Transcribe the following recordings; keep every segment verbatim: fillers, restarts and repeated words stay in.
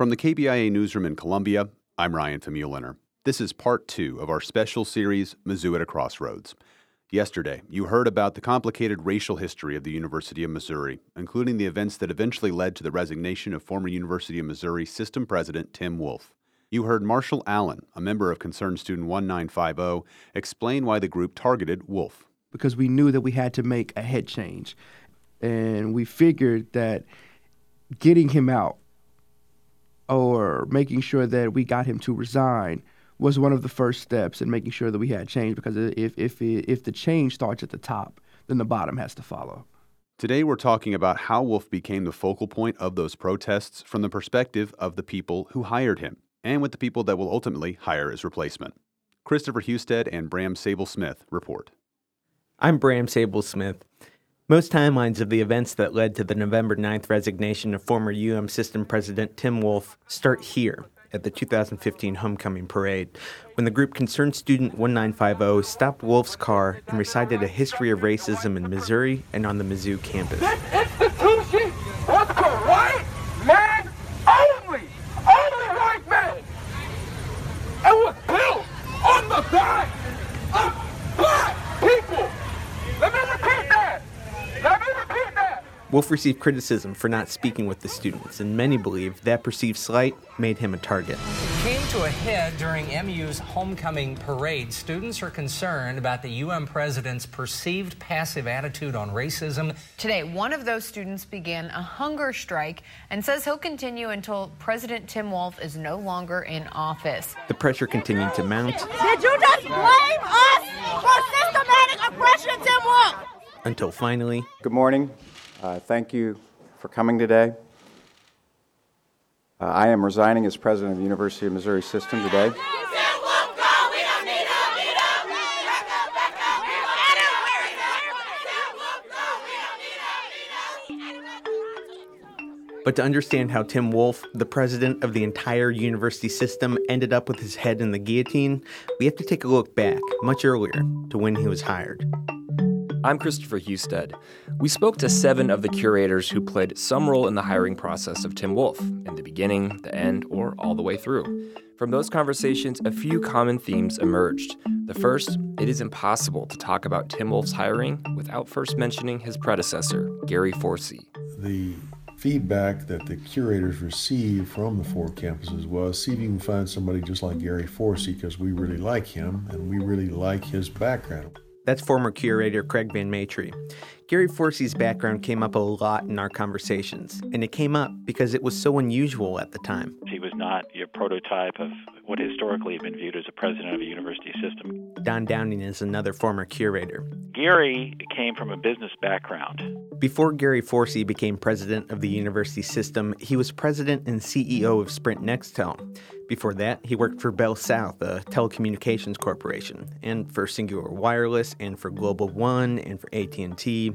From the K B I A newsroom in Columbia, I'm Ryan Famuliner. This is part two of our special series, Mizzou at a Crossroads. Yesterday, you heard about the complicated racial history of the University of Missouri, including the events that eventually led to the resignation of former University of Missouri System President Tim Wolfe. You heard Marshall Allen, a member of Concerned Student nineteen fifty, explain why the group targeted Wolfe. Because we knew that we had to make a head change. And we figured that getting him out or making sure that we got him to resign was one of the first steps in making sure that we had change, because if if if the change starts at the top, then the bottom has to follow. Today we're talking about how Wolfe became the focal point of those protests from the perspective of the people who hired him and with the people that will ultimately hire his replacement. Christopher Husted and Bram Sable-Smith report. I'm Bram Sable-Smith. Most timelines of the events that led to the November ninth resignation of former U M System President Tim Wolfe start here, at the two thousand fifteen Homecoming Parade, when the group Concerned Student nineteen fifty stopped Wolfe's car and recited a history of racism in Missouri and on the Mizzou campus. This institution was for white men only, only white men. It was built on the back of black people. Let me repeat that. Let me repeat that. Wolfe received criticism for not speaking with the students, and many believe that perceived slight made him a target. It came to a head during M U's homecoming parade. Students are concerned about the U M president's perceived passive attitude on racism. Today, one of those students began a hunger strike and says he'll continue until President Tim Wolfe is no longer in office. The pressure continued to mount. Did you just blame us for systematic oppression, Tim Wolfe? Until finally... Good morning. Uh, thank you for coming today. Uh, I am resigning as president of the University of Missouri System today. Back up, back up. But to understand how Tim Wolfe, the president of the entire university system, ended up with his head in the guillotine, we have to take a look back much earlier to when he was hired. I'm Christopher Husted. We spoke to seven of the curators who played some role in the hiring process of Tim Wolfe, in the beginning, the end, or all the way through. From those conversations, a few common themes emerged. The first, it is impossible to talk about Tim Wolfe's hiring without first mentioning his predecessor, Gary Forsee. The feedback that the curators received from the four campuses was, see if you can find somebody just like Gary Forsee, because we really like him, and we really like his background. That's former curator Craig Van Matre. Gary Forsee's background came up a lot in our conversations, and it came up because it was so unusual at the time. He was not your prototype of what historically had been viewed as a president of a university system. Don Downing is another former curator. Gary came from a business background. Before Gary Forsee became president of the university system, he was president and C E O of Sprint Nextel. Before that, he worked for Bell South, a telecommunications corporation, and for Singular Wireless, and for Global One, and for A T and T.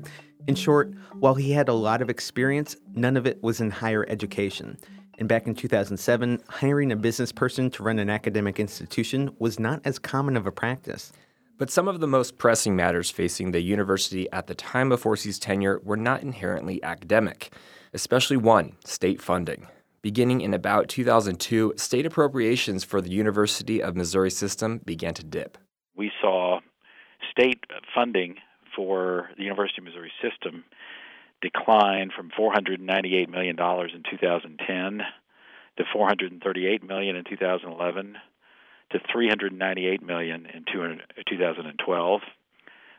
In short, while he had a lot of experience, none of it was in higher education. And back in two thousand seven, hiring a business person to run an academic institution was not as common of a practice. But some of the most pressing matters facing the university at the time of Forsee's tenure were not inherently academic, especially one, state funding. Beginning in about two thousand two, state appropriations for the University of Missouri System began to dip. We saw state funding for the University of Missouri System decline from four hundred ninety-eight million dollars in two thousand ten to four hundred thirty-eight million dollars in two thousand eleven to three hundred ninety-eight million dollars in two thousand twelve,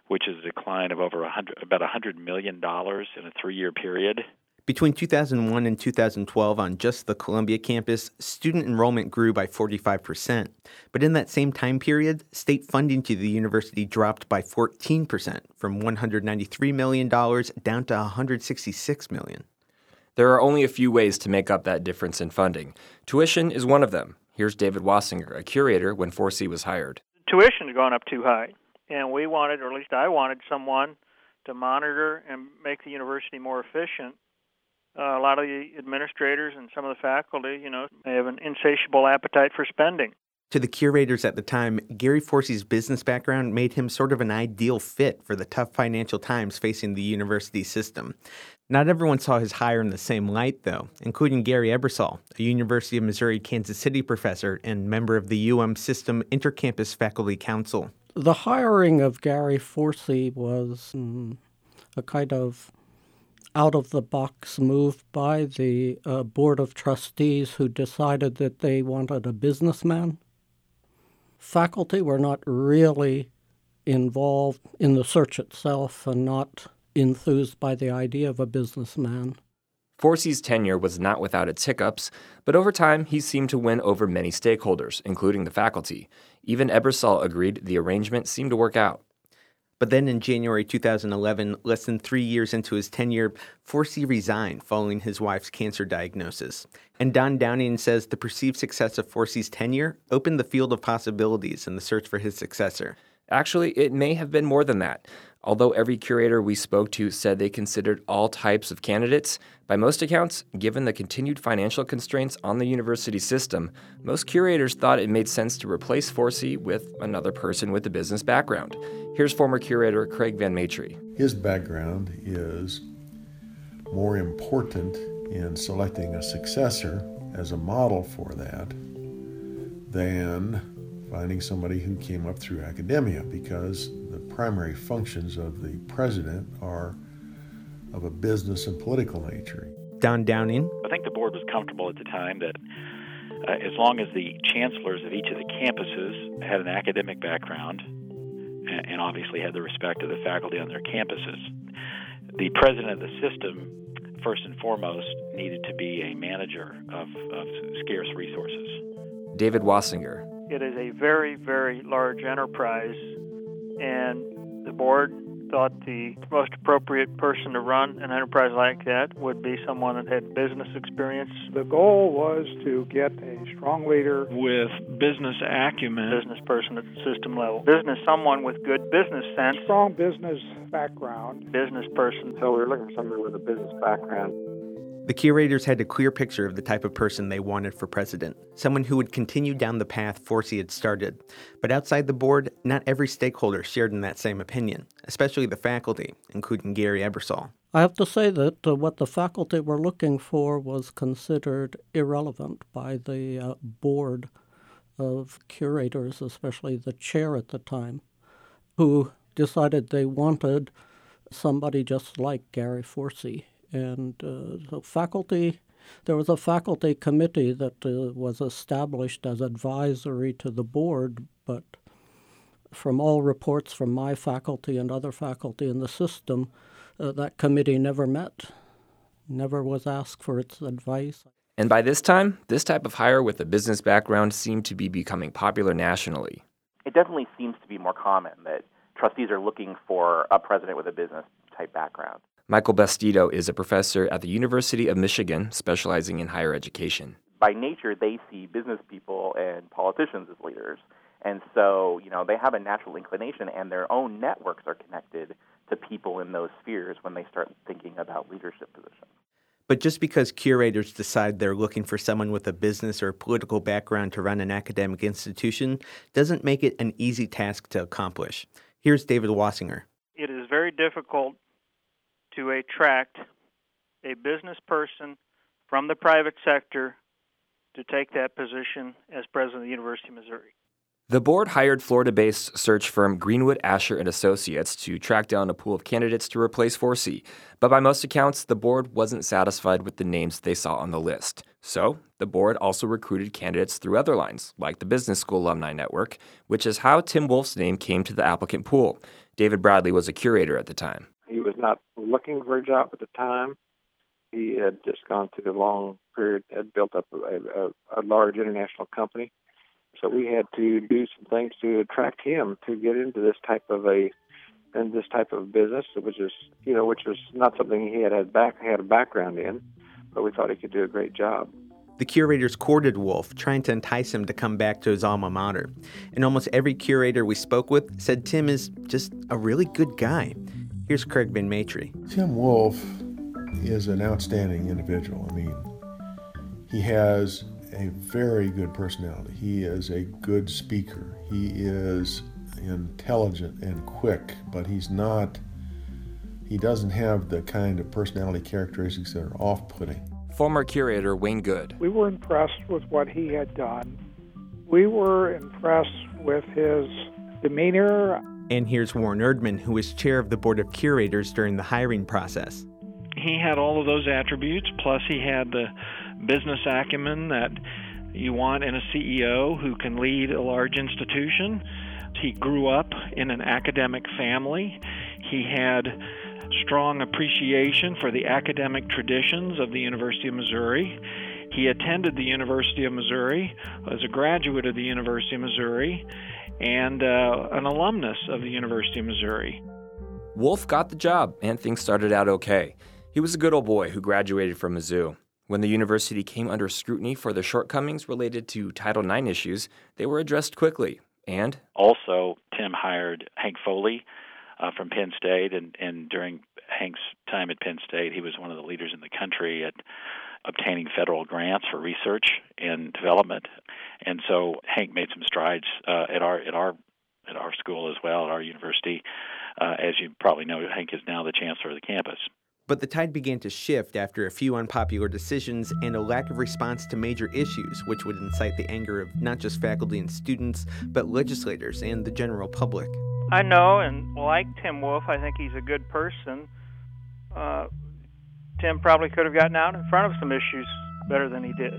which is a decline of over one hundred, about one hundred million dollars in a three-year period. Between two thousand one and two thousand twelve, on just the Columbia campus, student enrollment grew by forty-five percent. But in that same time period, state funding to the university dropped by fourteen percent, from one hundred ninety-three million dollars down to one hundred sixty-six million dollars. There are only a few ways to make up that difference in funding. Tuition is one of them. Here's David Wasinger, a curator when Forsee was hired. Tuition has gone up too high, and we wanted, or at least I wanted, someone to monitor and make the university more efficient. Uh, a lot of the administrators and some of the faculty, you know, they have an insatiable appetite for spending. To the curators at the time, Gary Forsee's business background made him sort of an ideal fit for the tough financial times facing the university system. Not everyone saw his hire in the same light, though, including Gary Ebersole, a University of Missouri-Kansas City professor and member of the U M System Intercampus Faculty Council. The hiring of Gary Forsee was um, a kind of out-of-the-box move by the uh, Board of Trustees, who decided that they wanted a businessman. Faculty were not really involved in the search itself and not enthused by the idea of a businessman. Forsee's tenure was not without its hiccups, but over time he seemed to win over many stakeholders, including the faculty. Even Ebersole agreed the arrangement seemed to work out. But then in January two thousand eleven, less than three years into his tenure, Forsee resigned following his wife's cancer diagnosis. And Don Downing says the perceived success of Forsee's tenure opened the field of possibilities in the search for his successor. Actually, it may have been more than that. Although every curator we spoke to said they considered all types of candidates, by most accounts, given the continued financial constraints on the university system, most curators thought it made sense to replace Forsee with another person with a business background. Here's former curator Craig Van Matre. His background is more important in selecting a successor as a model for that than finding somebody who came up through academia, because the primary functions of the president are of a business and political nature. Don Downing. I think the board was comfortable at the time that uh, as long as the chancellors of each of the campuses had an academic background and, and obviously had the respect of the faculty on their campuses, the president of the system, first and foremost, needed to be a manager of, of scarce resources. David Wasinger. It is a very, very large enterprise, and the board thought the most appropriate person to run an enterprise like that would be someone that had business experience. The goal was to get a strong leader with business acumen, business person at the system level, business someone with good business sense, strong business background, business person. So we were looking for somebody with a business background. The curators had a clear picture of the type of person they wanted for president, someone who would continue down the path Forsee had started. But outside the board, not every stakeholder shared in that same opinion, especially the faculty, including Gary Ebersole. I have to say that uh, what the faculty were looking for was considered irrelevant by the uh, board of curators, especially the chair at the time, who decided they wanted somebody just like Gary Forsee. And uh, so faculty, there was a faculty committee that uh, was established as advisory to the board, but from all reports from my faculty and other faculty in the system, uh, that committee never met, never was asked for its advice. And by this time, this type of hire with a business background seemed to be becoming popular nationally. It definitely seems to be more common that trustees are looking for a president with a business-type background. Michael Bastedo is a professor at the University of Michigan, specializing in higher education. By nature, they see business people and politicians as leaders. And so, you know, they have a natural inclination, and their own networks are connected to people in those spheres when they start thinking about leadership positions. But just because curators decide they're looking for someone with a business or political background to run an academic institution doesn't make it an easy task to accomplish. Here's David Wasinger. It is very difficult to attract a business person from the private sector to take that position as president of the University of Missouri. The board hired Florida-based search firm Greenwood, Asher and Associates to track down a pool of candidates to replace Forsee. But by most accounts, the board wasn't satisfied with the names they saw on the list. So the board also recruited candidates through other lines, like the Business School Alumni Network, which is how Tim Wolfe's name came to the applicant pool. David Bradley was a curator at the time. He was not looking for a job at the time. He had just gone through a long period, had built up a, a, a large international company. So we had to do some things to attract him to get into this type of a, and this type of business, which is, you know, which was not something he had had back had a background in, but we thought he could do a great job. The curators courted Wolfe, trying to entice him to come back to his alma mater. And almost every curator we spoke with said Tim is just a really good guy. Here's Craig Van Matre. Tim Wolfe is an outstanding individual. I mean, he has a very good personality. He is a good speaker. He is intelligent and quick, but he's not He doesn't have the kind of personality characteristics that are off-putting. Former curator Wayne Good. We were impressed with what he had done. We were impressed with his demeanor. And here's Warren Erdman, who was chair of the board of curators during the hiring process. He had all of those attributes, plus he had the business acumen that you want in a C E O who can lead a large institution. He grew up in an academic family. He had strong appreciation for the academic traditions of the University of Missouri. He attended the University of Missouri, was a graduate of the University of Missouri, and uh, an alumnus of the University of Missouri. Wolfe got the job, and things started out okay. He was a good old boy who graduated from Mizzou. When the university came under scrutiny for their shortcomings related to Title nine issues, they were addressed quickly, and... Also, Tim hired Hank Foley uh, from Penn State, and, and during Hank's time at Penn State, he was one of the leaders in the country at obtaining federal grants for research and development. And so Hank made some strides uh, at our at our at our school as well, at our university. Uh, as you probably know, Hank is now the chancellor of the campus. But the tide began to shift after a few unpopular decisions and a lack of response to major issues, which would incite the anger of not just faculty and students, but legislators and the general public. I know, and like Tim Wolfe, I think he's a good person. Uh, Tim probably could have gotten out in front of some issues better than he did.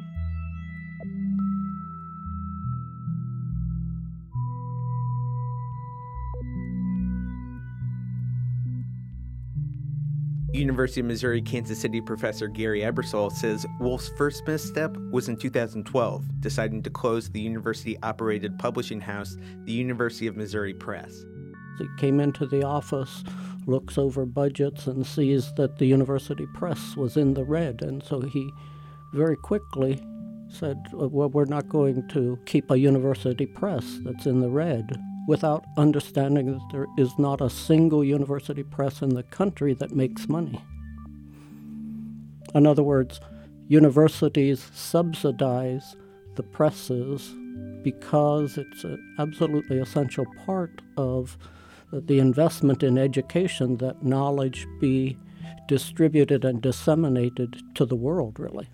University of Missouri Kansas City professor Gary Ebersole says Wolfe's first misstep was in two thousand twelve, deciding to close the university-operated publishing house, the University of Missouri Press. He came into the office, looks over budgets, and sees that the University Press was in the red. And so he very quickly said, well, we're not going to keep a university press that's in the red, without understanding that there is not a single university press in the country that makes money. In other words, universities subsidize the presses because it's an absolutely essential part of the investment in education that knowledge be distributed and disseminated to the world, really.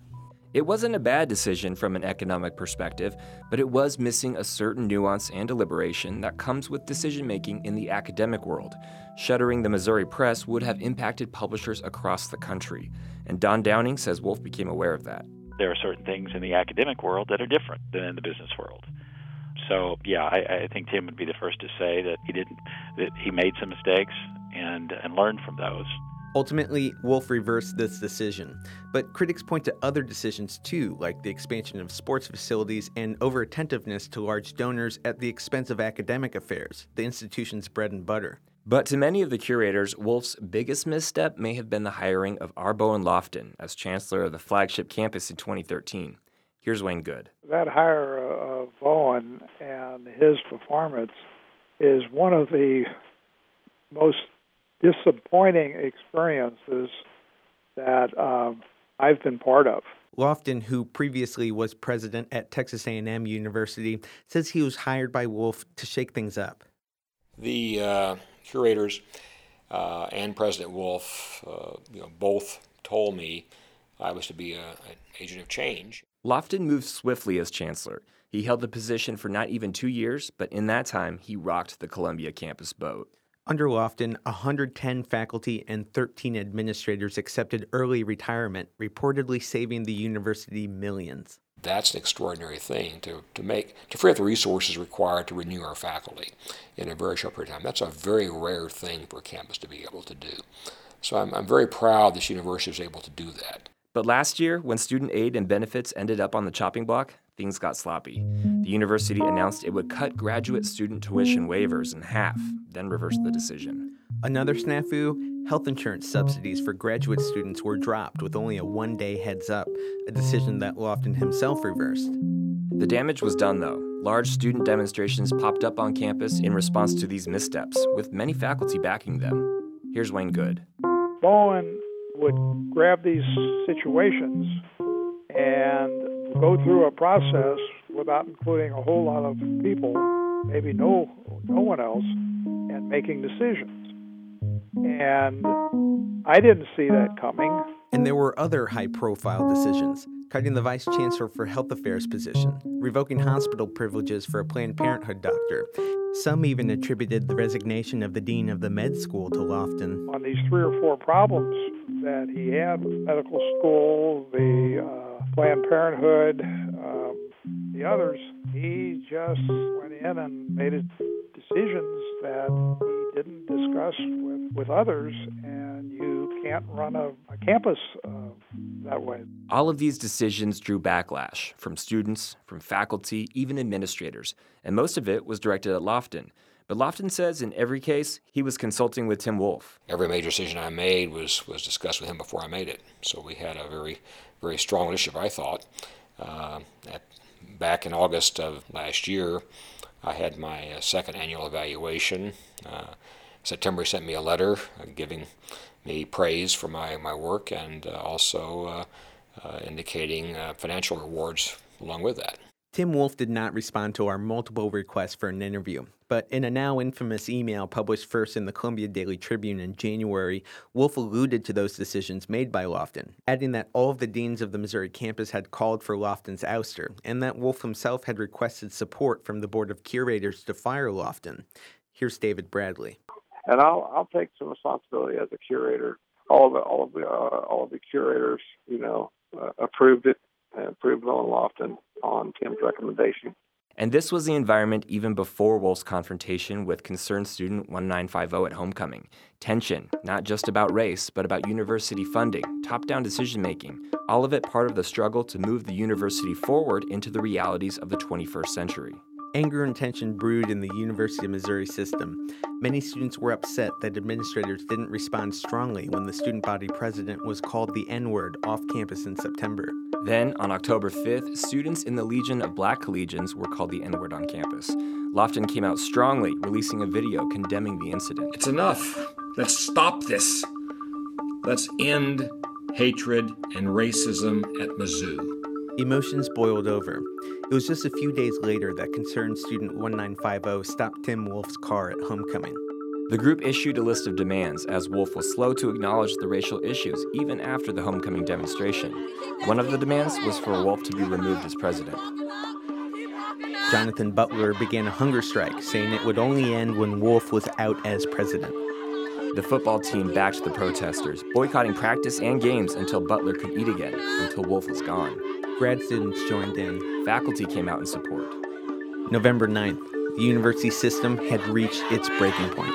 It wasn't a bad decision from an economic perspective, but it was missing a certain nuance and deliberation that comes with decision-making in the academic world. Shuttering the Missouri Press would have impacted publishers across the country, and Don Downing says Wolfe became aware of that. There are certain things in the academic world that are different than in the business world. So, yeah, I, I think Tim would be the first to say that he didn't, that he made some mistakes and, and learned from those. Ultimately, Wolfe reversed this decision, but critics point to other decisions too, like the expansion of sports facilities and over-attentiveness to large donors at the expense of academic affairs, the institution's bread and butter. But to many of the curators, Wolfe's biggest misstep may have been the hiring of R. Bowen Loftin as chancellor of the flagship campus in twenty thirteen. Here's Wayne Good. That hire of Bowen and his performance is one of the most disappointing experiences that um, I've been part of. Loftin, who previously was president at Texas A and M University, says he was hired by Wolfe to shake things up. The uh, curators uh, and President Wolfe uh, you know, both told me I was to be a, an agent of change. Loftin moved swiftly as chancellor. He held the position for not even two years, but in that time, he rocked the Columbia campus boat. Under Loftin, one hundred ten faculty and thirteen administrators accepted early retirement, reportedly saving the university millions. That's an extraordinary thing to, to make, to free up the resources required to renew our faculty in a very short period of time. That's a very rare thing for a campus to be able to do. So I'm, I'm very proud this university was able to do that. But last year, when student aid and benefits ended up on the chopping block, things got sloppy. The university announced it would cut graduate student tuition waivers in half, then reverse the decision. Another snafu, health insurance subsidies for graduate students were dropped with only a one-day heads up, a decision that Loftin himself reversed. The damage was done, though. Large student demonstrations popped up on campus in response to these missteps, with many faculty backing them. Here's Wayne Good. Bowen would grab these situations and go through a process without including a whole lot of people, maybe no no one else, and making decisions. And I didn't see that coming. And there were other high-profile decisions, cutting the vice chancellor for health affairs position, revoking hospital privileges for a Planned Parenthood doctor. Some even attributed the resignation of the dean of the med school to Loftin. On these three or four problems that he had with medical school, the uh, Planned Parenthood, uh, the others, he just went in and made decisions that he didn't discuss with, with others, and you can't run a, a campus uh, that way. All of these decisions drew backlash from students, from faculty, even administrators, and most of it was directed at Loftin. But Loftin says in every case, he was consulting with Tim Wolfe. Every major decision I made was, was discussed with him before I made it. So we had a very, very strong relationship, I thought. Uh, at, back in August of last year, I had my uh, second annual evaluation. Uh, September sent me a letter uh, giving me praise for my, my work and uh, also uh, uh, indicating uh, financial rewards along with that. Tim Wolfe did not respond to our multiple requests for an interview, but in a now infamous email published first in the Columbia Daily Tribune in January, Wolfe alluded to those decisions made by Loftin, adding that all of the deans of the Missouri campus had called for Loftin's ouster, and that Wolfe himself had requested support from the Board of Curators to fire Loftin. Here's David Bradley. And I'll I'll take some responsibility as a curator. All of the, all of the uh, all of the curators, you know, uh, approved it. Approved on Loftin on Tim's recommendation. And this was the environment even before Wolfe's confrontation with Concerned Student nineteen fifty at homecoming. Tension, not just about race, but about university funding, top-down decision-making, all of it part of the struggle to move the university forward into the realities of the twenty-first century. Anger and tension brewed in the University of Missouri system. Many students were upset that administrators didn't respond strongly when the student body president was called the N-word off campus in September. Then, on October fifth, students in the Legion of Black Collegians were called the N-word on campus. Loftin came out strongly, releasing a video condemning the incident. It's enough. Let's stop this. Let's end hatred and racism at Mizzou. Emotions boiled over. It was just a few days later that Concerned Student nineteen fifty stopped Tim Wolfe's car at homecoming. The group issued a list of demands, as Wolfe was slow to acknowledge the racial issues even after the homecoming demonstration. One of the demands was for Wolfe to be removed as president. Jonathan Butler began a hunger strike, saying it would only end when Wolfe was out as president. The football team backed the protesters, boycotting practice and games until Butler could eat again, until Wolfe was gone. Grad students joined in. Faculty came out in support. November ninth, the university system had reached its breaking point.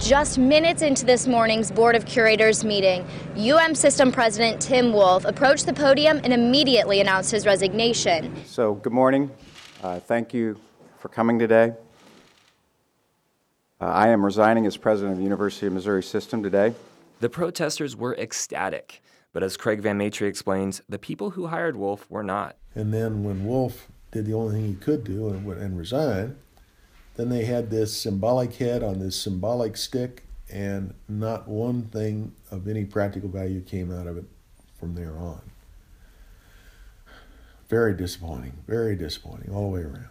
Just minutes into this morning's Board of Curators meeting, U M System President Tim Wolfe approached the podium and immediately announced his resignation. So, good morning. Uh, thank you for coming today. Uh, I am resigning as president of the University of Missouri System today. The protesters were ecstatic, but as Craig Van Matre explains, the people who hired Wolfe were not. And then when Wolfe did the only thing he could do and, and resign, then they had this symbolic head on this symbolic stick, and not one thing of any practical value came out of it from there on. Very disappointing, very disappointing all the way around.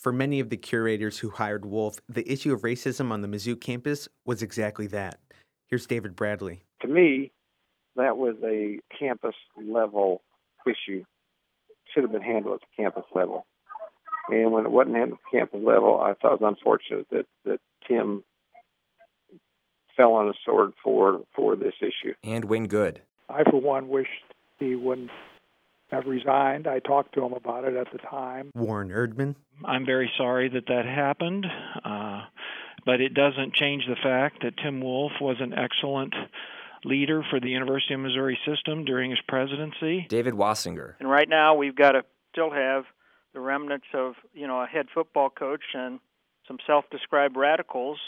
For many of the curators who hired Wolfe, the issue of racism on the Mizzou campus was exactly that. Here's David Bradley. To me, that was a campus-level issue. Should have been handled at the campus level. And when it wasn't handled at the campus level, I thought it was unfortunate that, that Tim fell on his sword for, for this issue. And Wayne Good. I, for one, wished he wouldn't have resigned. I talked to him about it at the time. Warren Erdman. I'm very sorry that that happened, uh, but it doesn't change the fact that Tim Wolfe was an excellent leader for the University of Missouri System during his presidency. David Wasinger. And right now we've got to still have the remnants of, you know, a head football coach and some self-described radicals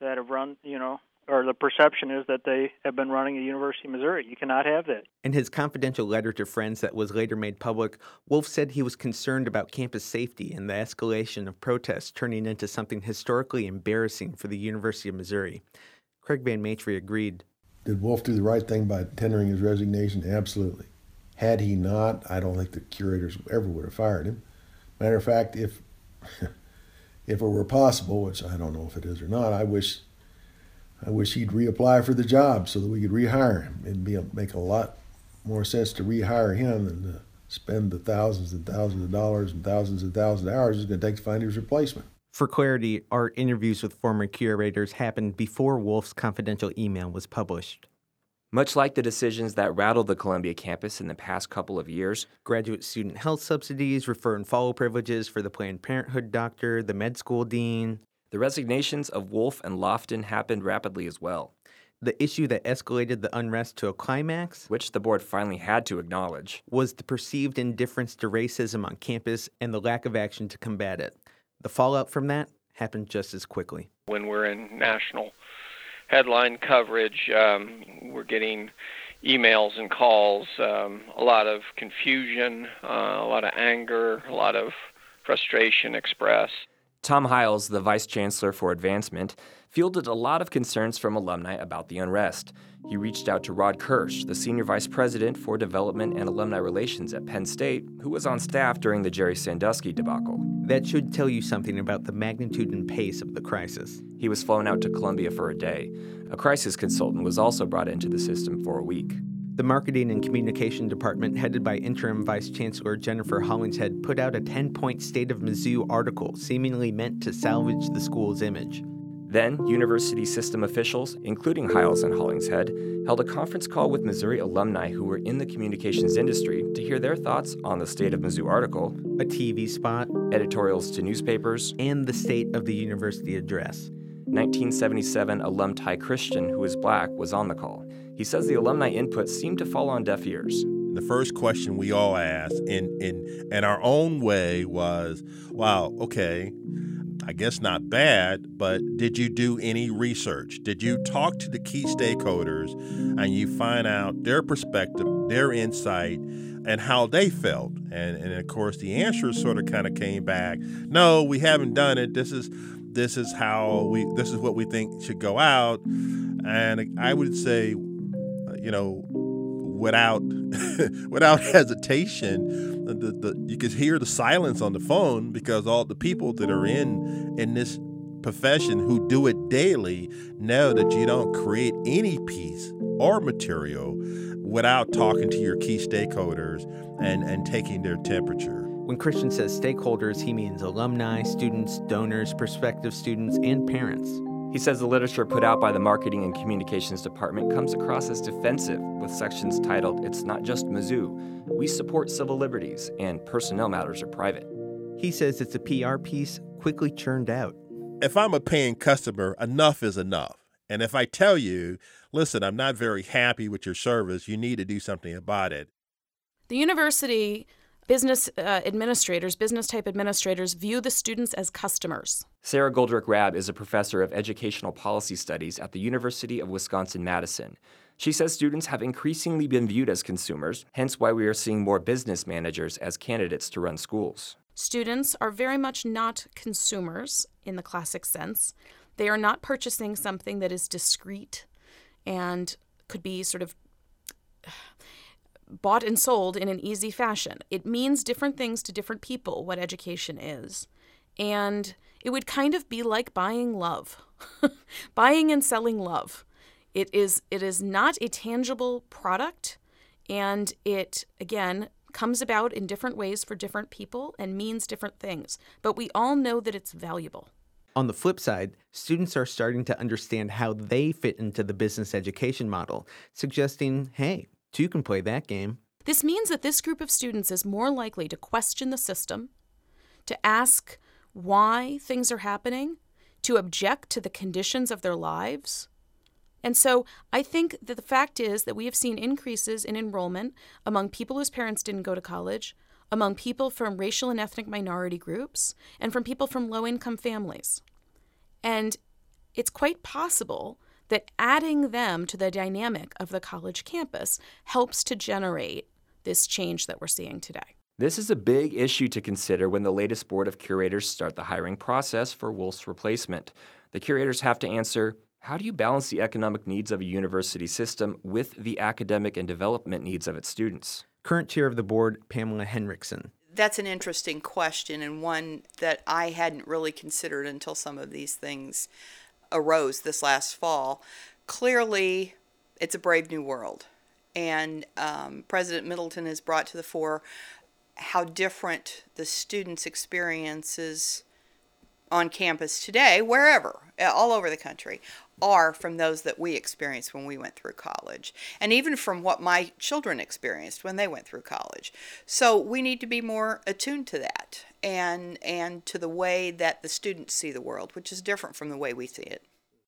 that have run, you know, or the perception is that they have been running the University of Missouri. You cannot have that. In his confidential letter to friends that was later made public, Wolfe said he was concerned about campus safety and the escalation of protests turning into something historically embarrassing for the University of Missouri. Craig Van Matre agreed. Did Wolfe do the right thing by tendering his resignation? Absolutely. Had he not, I don't think the curators ever would have fired him. Matter of fact, if if it were possible, which I don't know if it is or not, I wish I wish he'd reapply for the job so that we could rehire him. It'd be a, make a lot more sense to rehire him than to spend the thousands and thousands of dollars and thousands and thousands of hours it's going to take to find his replacement. For clarity, our interviews with former curators happened before Wolfe's confidential email was published. Much like the decisions that rattled the Columbia campus in the past couple of years, graduate student health subsidies, refer and follow privileges for the Planned Parenthood doctor, the med school dean. The resignations of Wolfe and Loftin happened rapidly as well. The issue that escalated the unrest to a climax, which the board finally had to acknowledge, was the perceived indifference to racism on campus and the lack of action to combat it. The fallout from that happened just as quickly. When we're in national headline coverage, um, we're getting emails and calls, um, a lot of confusion, uh, a lot of anger, a lot of frustration expressed. Tom Hiles, the Vice Chancellor for Advancement, fielded a lot of concerns from alumni about the unrest. He reached out to Rod Kirsch, the Senior Vice President for Development and Alumni Relations at Penn State, who was on staff during the Jerry Sandusky debacle. That should tell you something about the magnitude and pace of the crisis. He was flown out to Columbia for a day. A crisis consultant was also brought into the system for a week. The Marketing and Communication Department, headed by Interim Vice Chancellor Jennifer Hollingshead, put out a ten-point State of Mizzou article seemingly meant to salvage the school's image. Then, university system officials, including Hiles and Hollingshead, held a conference call with Missouri alumni who were in the communications industry to hear their thoughts on the State of Mizzou article, a T V spot, editorials to newspapers, and the State of the University address. nineteen seventy-seven alum Ty Christian, who is black, was on the call. He says the alumni input seemed to fall on deaf ears. The first question we all asked in, in, in our own way was, wow, okay, I guess not bad, but did you do any research? Did you talk to the key stakeholders and you find out their perspective, their insight, and how they felt? And, and of course, the answers sort of kind of came back, no, we haven't done it. This is this is how we this is what we think should go out. And I would say, you know, without without hesitation, the, the, you could hear the silence on the phone because all the people that are in in this profession who do it daily know that you don't create any piece or material without talking to your key stakeholders and, and taking their temperature. When Christian says stakeholders, he means alumni, students, donors, prospective students, and parents. He says the literature put out by the Marketing and Communications Department comes across as defensive, with sections titled, It's Not Just Mizzou, We Support Civil Liberties, and Personnel Matters Are Private. He says it's a P R piece quickly churned out. If I'm a paying customer, enough is enough. And if I tell you, listen, I'm not very happy with your service, you need to do something about it. The university business uh, administrators, business-type administrators, view the students as customers. Sarah Goldrick-Rab is a professor of educational policy studies at the University of Wisconsin-Madison. She says students have increasingly been viewed as consumers, hence why we are seeing more business managers as candidates to run schools. Students are very much not consumers in the classic sense. They are not purchasing something that is discrete and could be sort of bought and sold in an easy fashion. It means different things to different people, what education is. And it would kind of be like buying love, buying and selling love. It is, it is not a tangible product, and it, again, comes about in different ways for different people and means different things. But we all know that it's valuable. On the flip side, students are starting to understand how they fit into the business education model, suggesting, hey, two can play that game. This means that this group of students is more likely to question the system, to ask why things are happening, to object to the conditions of their lives. And so I think that the fact is that we have seen increases in enrollment among people whose parents didn't go to college, among people from racial and ethnic minority groups, and from people from low-income families. And it's quite possible that adding them to the dynamic of the college campus helps to generate this change that we're seeing today. This is a big issue to consider when the latest board of curators start the hiring process for Wolfe's replacement. The curators have to answer, how do you balance the economic needs of a university system with the academic and development needs of its students? Current chair of the board, Pamela Henrickson. that's an interesting question, and one that I hadn't really considered until some of these things arose this last fall. Clearly, it's a brave new world, and um, President Middleton has brought to the fore how different the students' experiences on campus today, wherever, all over the country, are from those that we experienced when we went through college, and even from what my children experienced when they went through college. So we need to be more attuned to that and and to the way that the students see the world, which is different from the way we see it.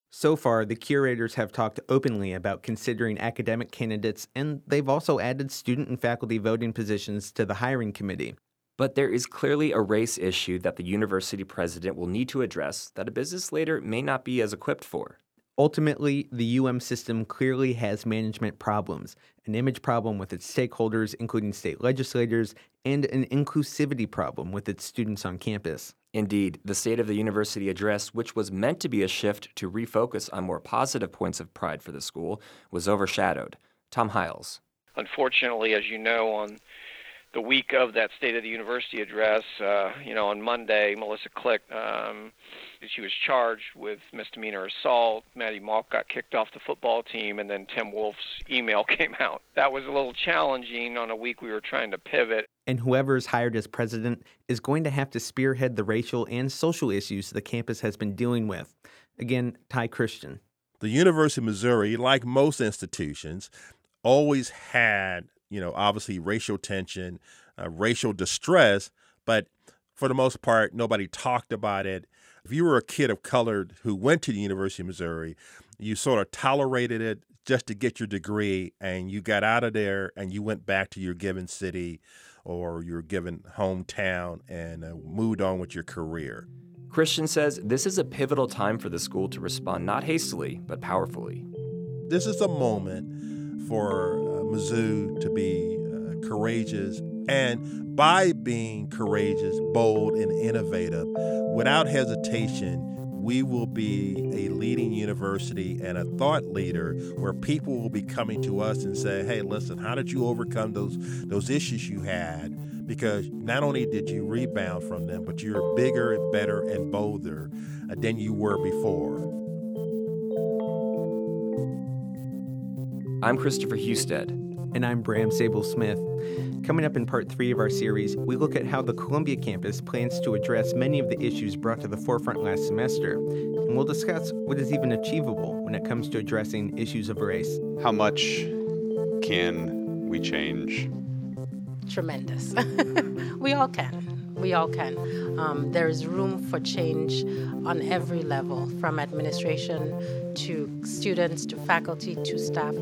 So far, the curators have talked openly about considering academic candidates, and they've also added student and faculty voting positions to the hiring committee. But there is clearly a race issue that the university president will need to address that a business leader may not be as equipped for. Ultimately, the U M system clearly has management problems, an image problem with its stakeholders, including state legislators, and an inclusivity problem with its students on campus. Indeed, the State of the University Address, which was meant to be a shift to refocus on more positive points of pride for the school, was overshadowed. Tom Hiles. Unfortunately, as you know, on the week of that State of the University Address, uh, you know, on Monday, Melissa Click, um, she was charged with misdemeanor assault. Maddie Malk got kicked off the football team, and then Tim Wolfe's email came out. That was a little challenging on a week we were trying to pivot. And whoever is hired as president is going to have to spearhead the racial and social issues the campus has been dealing with. Again, Ty Christian. The University of Missouri, like most institutions, always had, you know, obviously racial tension, uh, racial distress, but for the most part, nobody talked about it. If you were a kid of color who went to the University of Missouri, you sort of tolerated it just to get your degree, and you got out of there and you went back to your given city or your given hometown and uh, moved on with your career. Christian says this is a pivotal time for the school to respond not hastily, but powerfully. This is a moment for uh, Mizzou to be uh, courageous, and by being courageous, bold, and innovative, without hesitation, we will be a leading university and a thought leader where people will be coming to us and say, hey, listen, how did you overcome those those issues you had? Because not only did you rebound from them, but you're bigger and better and bolder than you were before. I'm Christopher Husted. And I'm Bram Sable-Smith. Coming up in part three of our series, we look at how the Columbia campus plans to address many of the issues brought to the forefront last semester. And we'll discuss what is even achievable when it comes to addressing issues of race. How much can we change? Tremendous. We all can. We all can. Um, there is room for change on every level, from administration to students to faculty to staff.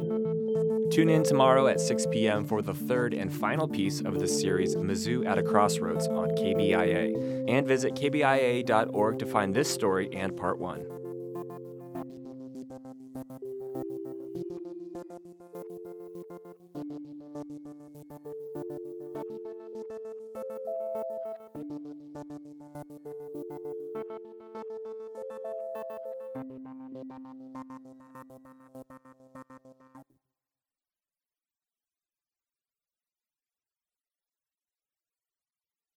Tune in tomorrow at six p.m. for the third and final piece of the series Mizzou at a Crossroads on K B I A. And visit K B I A dot org to find this story and part one.